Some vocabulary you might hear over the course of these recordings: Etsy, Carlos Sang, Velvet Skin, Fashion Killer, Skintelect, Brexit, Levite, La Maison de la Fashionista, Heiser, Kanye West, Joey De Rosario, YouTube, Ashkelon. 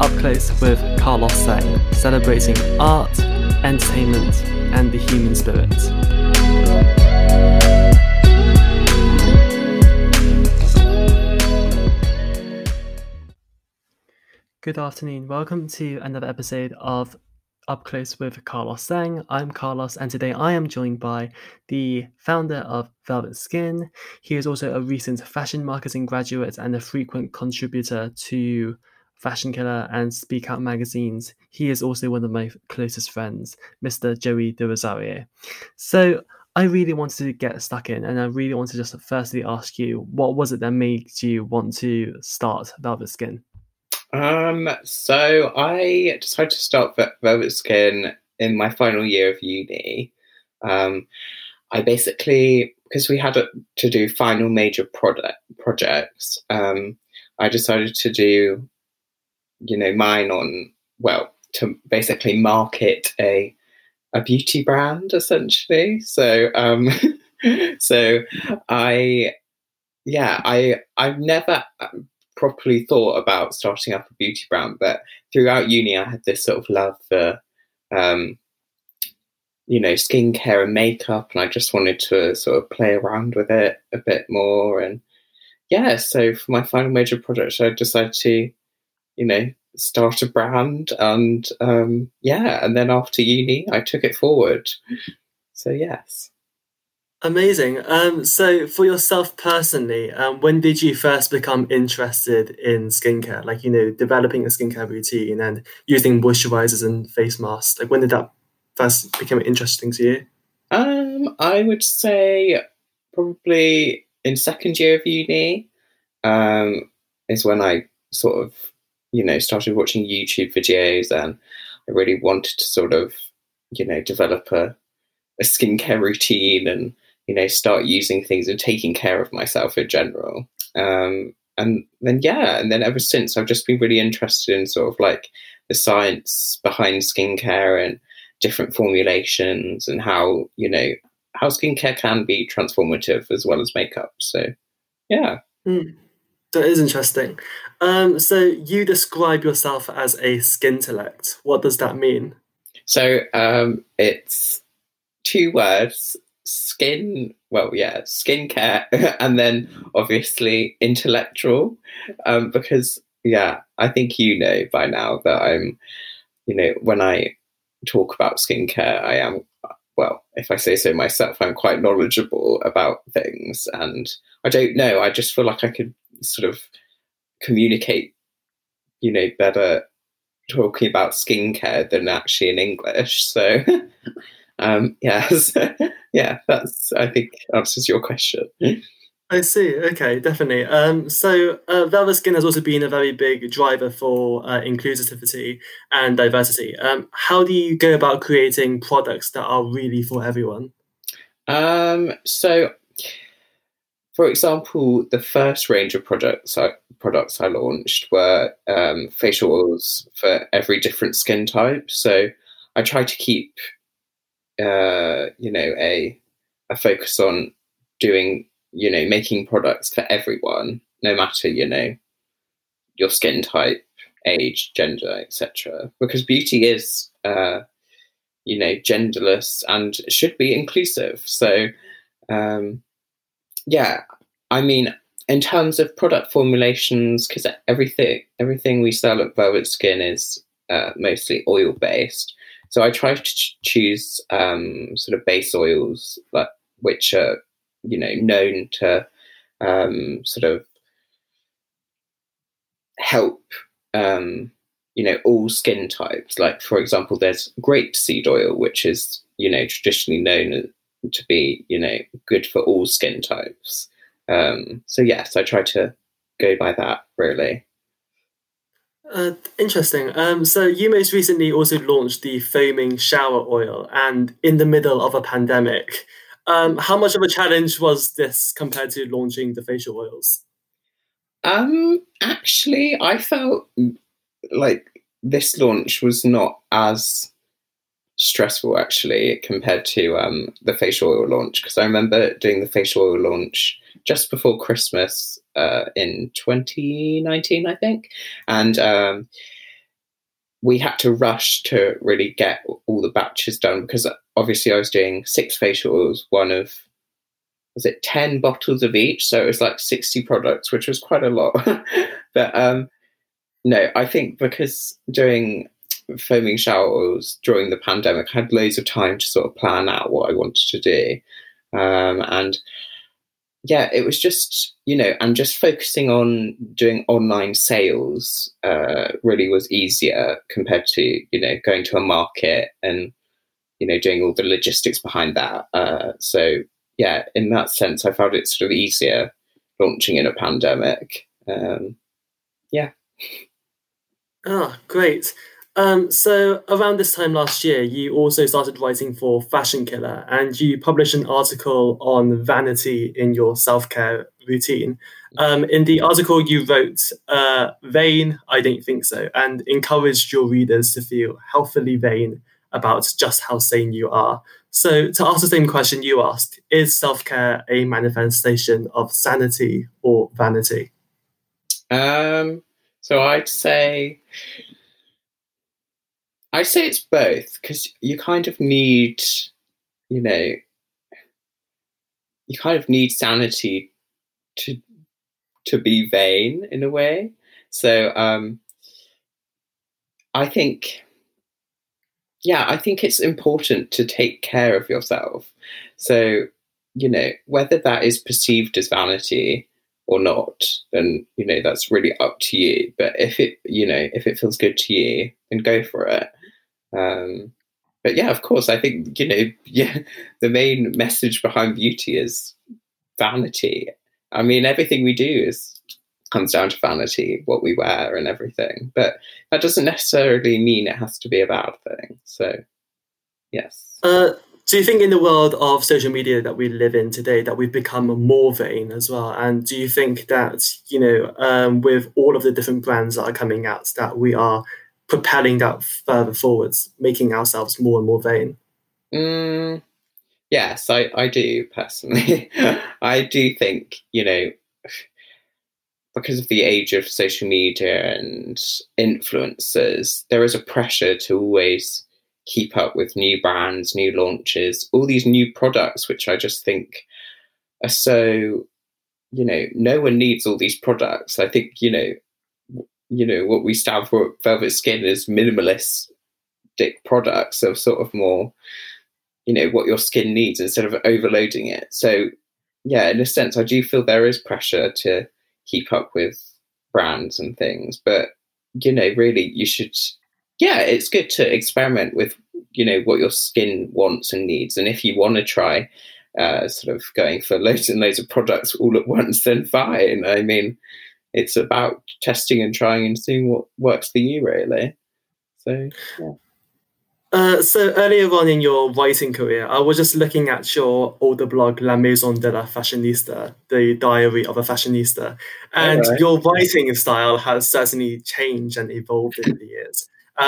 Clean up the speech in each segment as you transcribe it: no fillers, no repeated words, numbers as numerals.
up close with Carlos Sang, celebrating art, entertainment, and the human spirit. Good afternoon, welcome to another episode of Up Close with Carlos Sang. I'm Carlos, and today I am joined by the founder of Velvet Skin. He is also a recent fashion marketing graduate and a frequent contributor to Fashion Killer and Speak Out magazines. He is also one of my closest friends, Mr. Joey De Rosario. So I really wanted to get stuck in, and I really wanted to just firstly ask you, what was it that made you want to start Velvet Skin? So I decided to start Velvet Skin in my final year of uni. I basically, because we had to do final major projects, I decided to do, mine on, to basically market a beauty brand, essentially. I've never properly thought about starting up a beauty brand, but throughout uni I had this sort of love for skincare and makeup, and I just wanted to sort of play around with it a bit more. And so for my final major project I decided to start a brand, and and then after uni I took it forward. So yes. Amazing. So for yourself personally, when did you first become interested in skincare? Like, developing a skincare routine and using moisturizers and face masks. Like, when did that first become interesting to you? I would say probably in second year of uni, is when I sort of, started watching YouTube videos, and I really wanted to sort of, develop a skincare routine and, start using things and taking care of myself in general. And then ever since I've just been really interested in sort of like the science behind skincare and different formulations and how skincare can be transformative as well as makeup. So, yeah. Mm. That is interesting. So you describe yourself as a skintelect. What does that mean? So it's 2 words. Skincare, and then obviously intellectual, because I think by now that I'm, when I talk about skincare, I am, if I say so myself, I'm quite knowledgeable about things, and I just feel like I could sort of communicate, better talking about skincare than actually in English, so... that's, I think, answers your question. I see. Okay, definitely. So Velvet Skin has also been a very big driver for inclusivity and diversity. How do you go about creating products that are really for everyone? So, for example, the first range of products I launched were facial oils for every different skin type. So I try to keep... a focus on doing, making products for everyone, no matter, your skin type, age, gender, etc. Because beauty is, genderless and should be inclusive. So, in terms of product formulations, because everything we sell at Velvet Skin is mostly oil-based. So I try to choose sort of base oils, which are, known to sort of help, all skin types. Like, for example, there's grapeseed oil, which is, traditionally known to be, good for all skin types. So, yes, I try to go by that, really. Interesting. So you most recently also launched the foaming shower oil, and in the middle of a pandemic. How much of a challenge was this compared to launching the facial oils? Actually, I felt like this launch was not as stressful, actually, compared to the facial oil launch, because I remember doing the facial oil launch just before Christmas in 2019, I think, and we had to rush to really get all the batches done because obviously I was doing 6 facials, was it 10 bottles of each? So it was like 60 products, which was quite a lot. But no, I think because doing foaming showers during the pandemic, I had loads of time to sort of plan out what I wanted to do. And yeah, it was just, you know, and just focusing on doing online sales really was easier compared to, you know, going to a market and, you know, doing all the logistics behind that. So yeah, in that sense, I found it sort of easier launching in a pandemic. Yeah. Ah, great. So around this time last year, you also started writing for Fashion Killer, and you published an article on vanity in your self-care routine. In the article, you wrote, vain, I don't think so, and encouraged your readers to feel healthily vain about just how sane you are. So to ask the same question you asked, is self-care a manifestation of sanity or vanity? So I'd say it's both, because you kind of need sanity to be vain in a way. So I think it's important to take care of yourself. So, you know, whether that is perceived as vanity or not, then, you know, that's really up to you. But if it feels good to you, then go for it. But yeah, of course, I think, you know, yeah, the main message behind beauty is vanity. I mean, everything we do comes down to vanity, what we wear and everything. But that doesn't necessarily mean it has to be a bad thing. So, yes. Do you think in the world of social media that we live in today that we've become more vain as well? And do you think that, you know, with all of the different brands that are coming out, that we are propelling that further forwards, making ourselves more and more vain? Yes, I do personally. I do think, you know, because of the age of social media and influencers, there is a pressure to always keep up with new brands, new launches, all these new products, which I just think are so, you know, no one needs all these products. I think, you know, what we stand for at Velvet Skin is minimalistic products, so sort of more, you know, what your skin needs instead of overloading it. So yeah, in a sense, I do feel there is pressure to keep up with brands and things, but, you know, really you should... Yeah, it's good to experiment with, you know, what your skin wants and needs. And if you want to try sort of going for loads and loads of products all at once, then fine. I mean, it's about testing and trying and seeing what works for you, really. So, yeah. So earlier on in your writing career, I was just looking at your older blog, La Maison de la Fashionista, the diary of a fashionista. And your writing style has certainly changed and evolved in the years.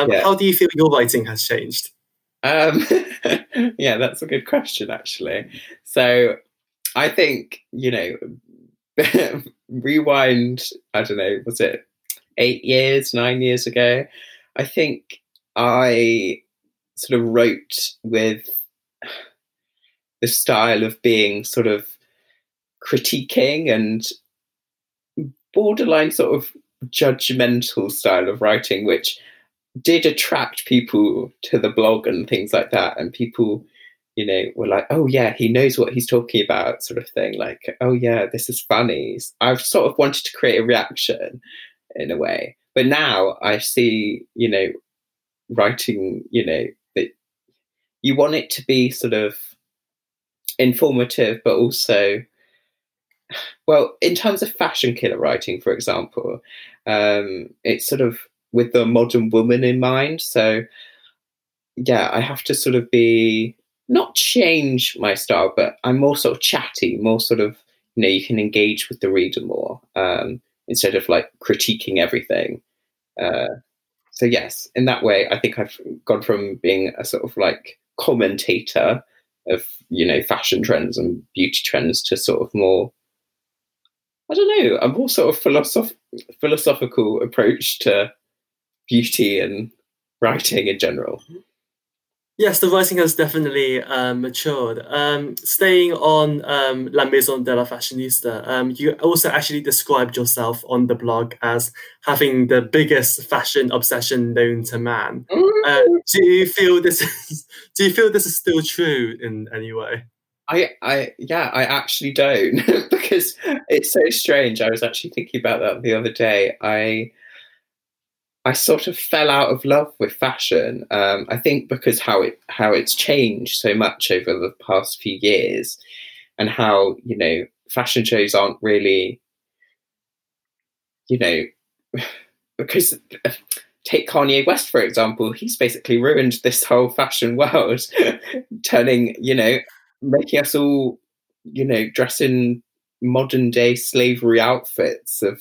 Yeah. How do you feel your writing has changed? Yeah, that's a good question, actually. So I think, you know, rewind, I don't know, was it 9 years ago? I think I sort of wrote with the style of being sort of critiquing and borderline sort of judgmental style of writing, which did attract people to the blog and things like that, and people, you know, were like, oh yeah, he knows what he's talking about, sort of thing, like, oh yeah, this is funny. I've sort of wanted to create a reaction in a way, but now I see, you know, writing, you know, that you want it to be sort of informative, but also, well, in terms of Fashion Killer writing, for example, it's sort of with the modern woman in mind. So yeah, I have to sort of be, not change my style, but I'm more sort of chatty, more sort of, you know, you can engage with the reader more, instead of like critiquing everything. So yes, in that way, I think I've gone from being a sort of like commentator of, you know, fashion trends and beauty trends to sort of more, I don't know, a more sort of philosophical approach to beauty and writing in general? Yes, the writing has definitely matured. Staying on La Maison de la Fashionista, you also actually described yourself on the blog as having the biggest fashion obsession known to man. Do you feel this is still true in any way? I actually don't because it's so strange. I was actually thinking about that the other day. I sort of fell out of love with fashion. I think because how it's changed so much over the past few years, and how, you know, fashion shows aren't really, you know, because take Kanye West, for example, he's basically ruined this whole fashion world, turning, you know, making us all, you know, dress in modern day slavery outfits of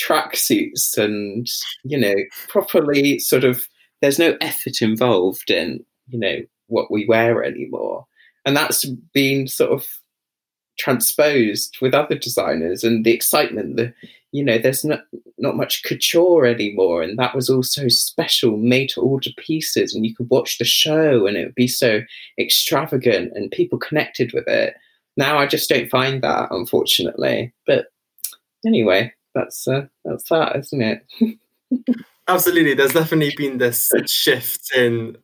tracksuits and, you know, properly sort of, there's no effort involved in, you know, what we wear anymore. And that's been sort of transposed with other designers, and the excitement, the, you know, there's not much couture anymore. And that was all so special, made to order pieces, and you could watch the show and it would be so extravagant and people connected with it. Now I just don't find that, unfortunately. But anyway, that's that, isn't it? Absolutely, there's definitely been this shift in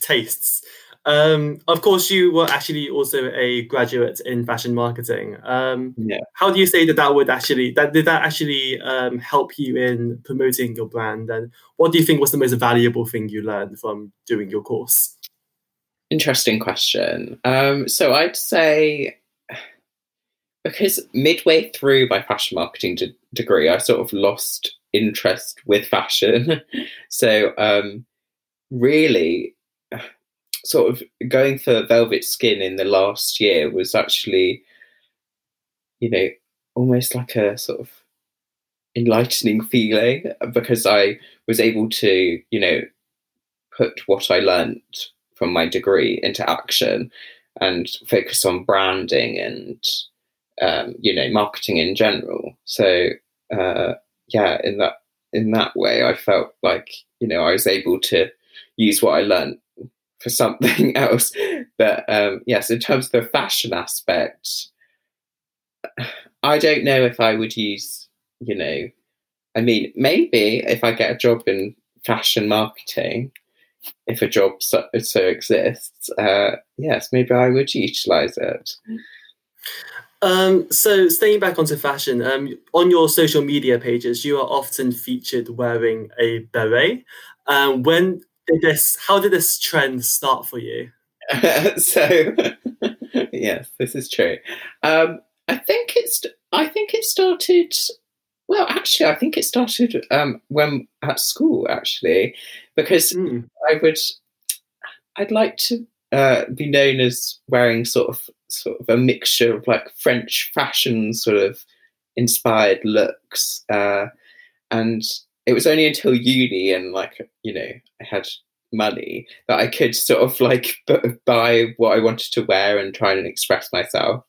tastes. Of course, you were actually also a graduate in fashion marketing. How do you say that did that actually help you in promoting your brand? And what do you think was the most valuable thing you learned from doing your course? Interesting question. So I'd say, because midway through my fashion marketing degree, I sort of lost interest with fashion. So really, sort of going for Velvet Skin in the last year was actually, you know, almost like a sort of enlightening feeling, because I was able to, you know, put what I learned from my degree into action and focus on branding and, you know, marketing in general. So, in that way, I felt like, you know, I was able to use what I learned for something else. But yes, in terms of the fashion aspect, I don't know if I would use, you know, I mean, maybe if I get a job in fashion marketing, if a job so exists, yes, maybe I would utilise it. So staying back onto fashion, on your social media pages, you are often featured wearing a beret. How did this trend start for you? So, yes, this is true. I think it started when at school, actually, because I'd like to be known as wearing sort of a mixture of like French fashion sort of inspired looks, and it was only until uni and, like, you know, I had money that I could sort of like buy what I wanted to wear and try and express myself.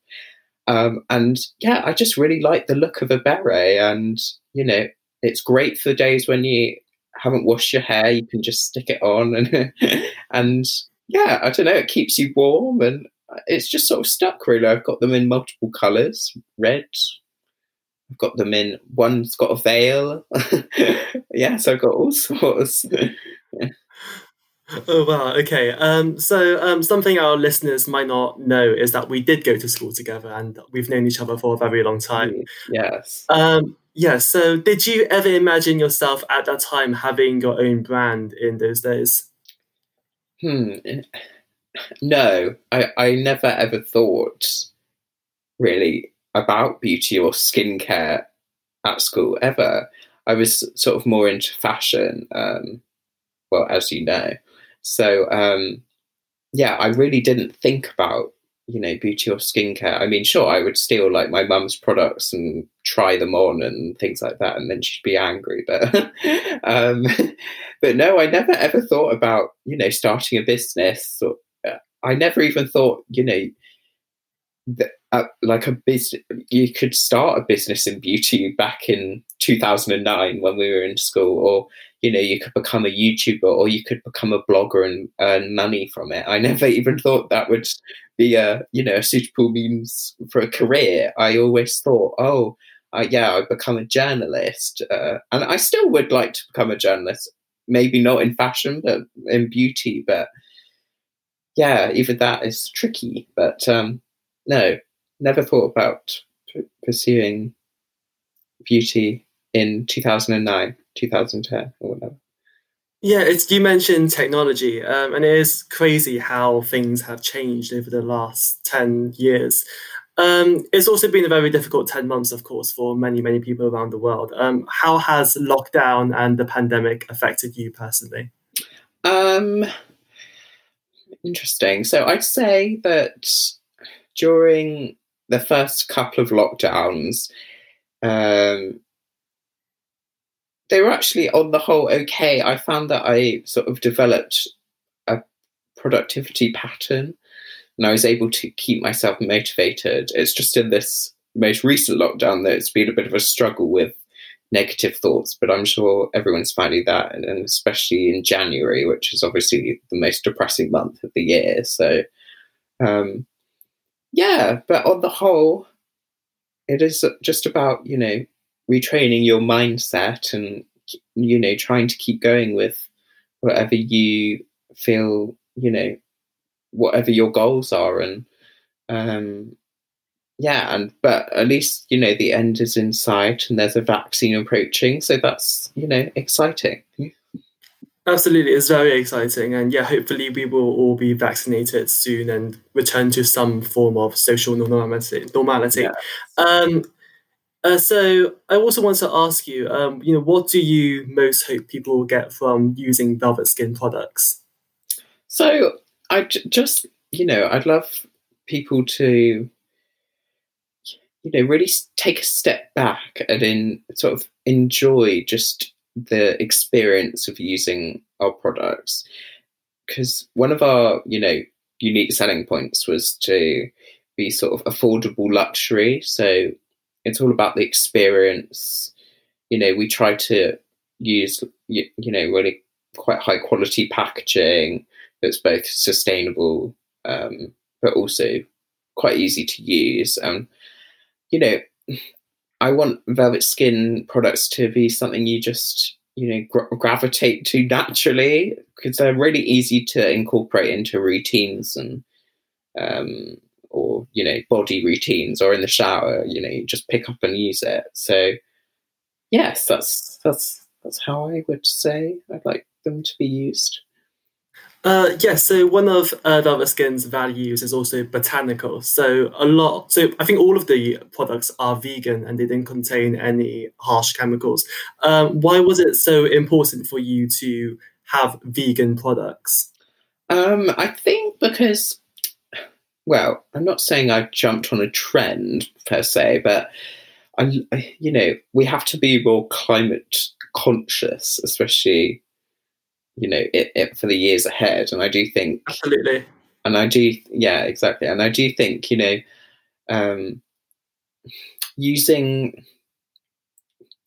And yeah, I just really like the look of a beret, and, you know, it's great for days when you haven't washed your hair, you can just stick it on and yeah, I don't know, it keeps you warm, and it's just sort of stuck, really. I've got them in multiple colours, red, I've got them in, one's got a veil. Yes, I've got all sorts. Yeah. Oh, wow. Okay. So something our listeners might not know is that we did go to school together and we've known each other for a very long time. Yes. So did you ever imagine yourself at that time having your own brand in those days? No, I never ever thought really about beauty or skincare at school ever. I was sort of more into fashion, as you know. So, I really didn't think about, you know, beauty or skincare. I mean, sure, I would steal like my mum's products and try them on and things like that, and then she'd be angry. But, but no, I never ever thought about, you know, starting a business. Or, I never even thought, you know, you could start a business in beauty back in 2009 when we were in school, or, you know, you could become a YouTuber or you could become a blogger and earn money from it. I never even thought that would be a suitable means for a career. I always thought, I'd become a journalist. And I still would like to become a journalist, maybe not in fashion, but in beauty. But yeah, even that is tricky. But no, never thought about pursuing beauty in 2009, 2010 or whatever. Yeah, you mentioned technology, and it is crazy how things have changed over the last 10 years. It's also been a very difficult 10 months, of course, for many, many people around the world. How has lockdown and the pandemic affected you personally? Interesting. So I'd say that during the first couple of lockdowns, they were actually on the whole okay. I found that I sort of developed a productivity pattern and I was able to keep myself motivated. It's just in this most recent lockdown that it's been a bit of a struggle with negative thoughts, but I'm sure everyone's finding that, and especially in January, which is obviously the most depressing month of the year. So, but on the whole, it is just about, retraining your mindset and, trying to keep going with whatever you feel, whatever your goals are. And, but at least, the end is in sight and there's a vaccine approaching. So that's, exciting. Absolutely. It's very exciting. And yeah, hopefully we will all be vaccinated soon and return to some form of social normality. Yeah. So I also want to ask you, what do you most hope people get from using Velvet Skin products? So I just, I'd love people to, really take a step back and sort of enjoy just the experience of using our products. Because one of our, unique selling points was to be sort of affordable luxury. So it's all about the experience. We try to use, really quite high quality packaging that's both sustainable, but also quite easy to use. I want Velvet Skin products to be something you just, gravitate to naturally, because they're really easy to incorporate into routines and, or, body routines or in the shower, you just pick up and use it. So yes, that's how I would say I'd like them to be used. So one of Velvet Skin's values is also botanical. So I think all of the products are vegan and they didn't contain any harsh chemicals. Why was it so important for you to have vegan products? I think because, well, I'm not saying I jumped on a trend per se, but we have to be more climate conscious, especially it for the years ahead. And I do think absolutely, and I do, yeah, exactly. And I do think using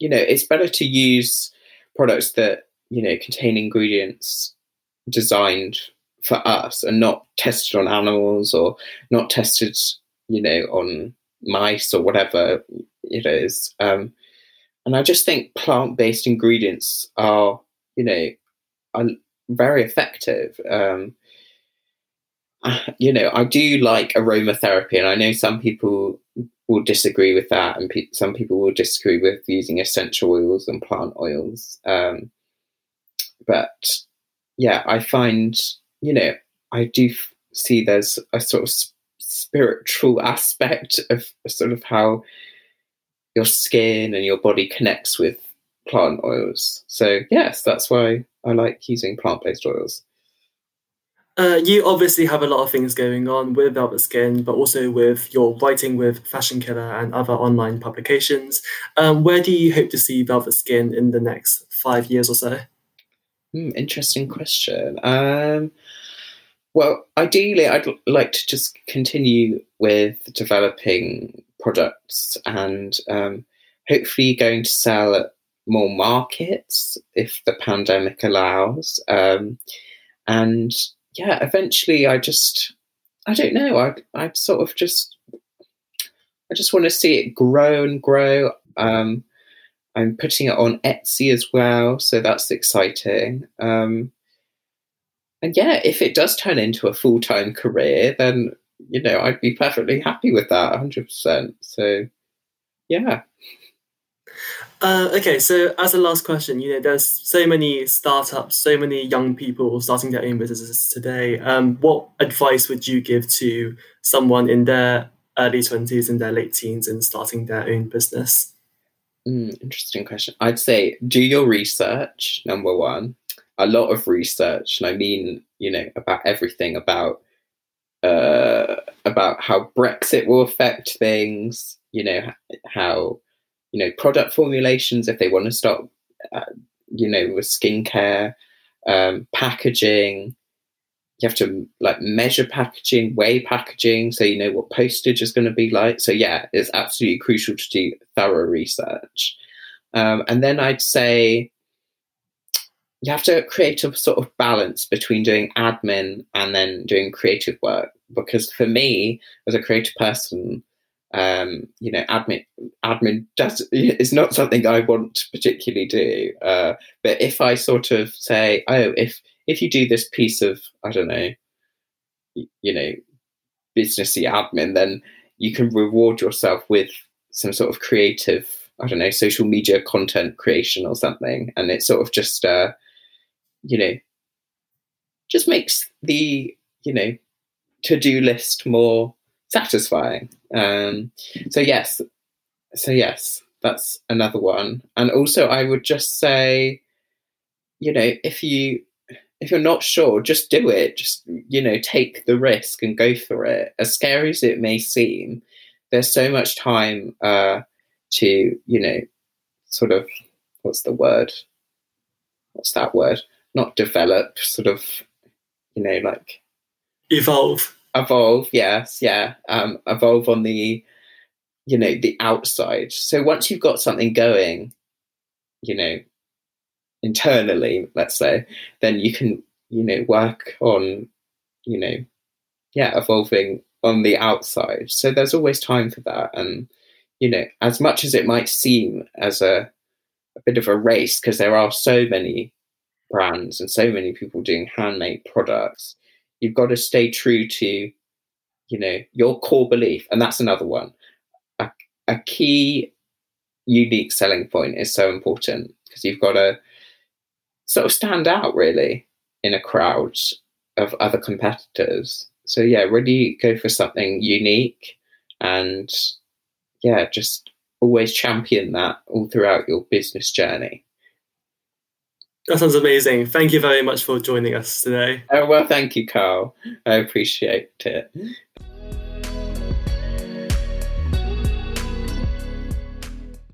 it's better to use products that contain ingredients designed for us and not tested on animals or not tested on mice or whatever it is. And I just think plant-based ingredients are are very effective. I do like aromatherapy, and I know some people will disagree with that, and some people will disagree with using essential oils and plant oils. But yeah, I find I do see there's a sort of spiritual aspect of sort of how your skin and your body connects with plant oils. So yes, that's why I like using plant-based oils. You obviously have a lot of things going on with Velvet Skin, but also with your writing with Fashion Killer and other online publications. Where do you hope to see Velvet Skin in the next 5 years or so? Interesting question. Well, ideally, I'd like to just continue with developing products and hopefully going to sell at more markets if the pandemic allows. And yeah, eventually I just want to see it grow and grow. I'm putting it on Etsy as well, so that's exciting. And yeah, if it does turn into a full-time career, then, you know, I'd be perfectly happy with that 100%. So, yeah. Okay, so as a last question, you know, there's so many startups, so many young people starting their own businesses today. What advice would you give to someone in their early 20s and their late teens and starting their own business? Interesting question. I'd say do your research, number one. A lot of research, and I mean, you know, about everything, about how Brexit will affect things, you know, how, you know, product formulations, if they want to start, you know, with skincare, packaging. You have to like measure packaging, weigh packaging, so you know what postage is going to be like. So yeah, it's absolutely crucial to do thorough research. And then I'd say you have to create a sort of balance between doing admin and then doing creative work. Because for me, as a creative person, you know, admin is not something I want to particularly do. But if I sort of say, oh, if you do this piece of, I don't know, you know, businessy admin, then you can reward yourself with some sort of creative, I don't know, social media content creation or something. And it sort of just, you know, just makes the, you know, to-do list more satisfying. So yes, that's another one. And also I would just say, you know, if you're not sure, just do it. Just, you know, take the risk and go for it. As scary as it may seem, there's so much time to, you know, sort of, what's that word? Not develop, sort of, you know, like... Evolve, yes, yeah. Evolve on the, you know, the outside. So once you've got something going, you know, internally, let's say, then you can, you know, work on, you know, yeah, evolving on the outside. So there's always time for that. And, you know, as much as it might seem as a bit of a race, because there are so many brands and so many people doing handmade products, you've got to stay true to, you know, your core belief. And that's another one. A key unique selling point is so important, because you've got to sort of stand out really in a crowd of other competitors. So yeah, really go for something unique, and yeah, just always champion that all throughout your business journey. That sounds amazing. Thank you very much for joining us today. Oh, well, thank you, Carl. I appreciate it.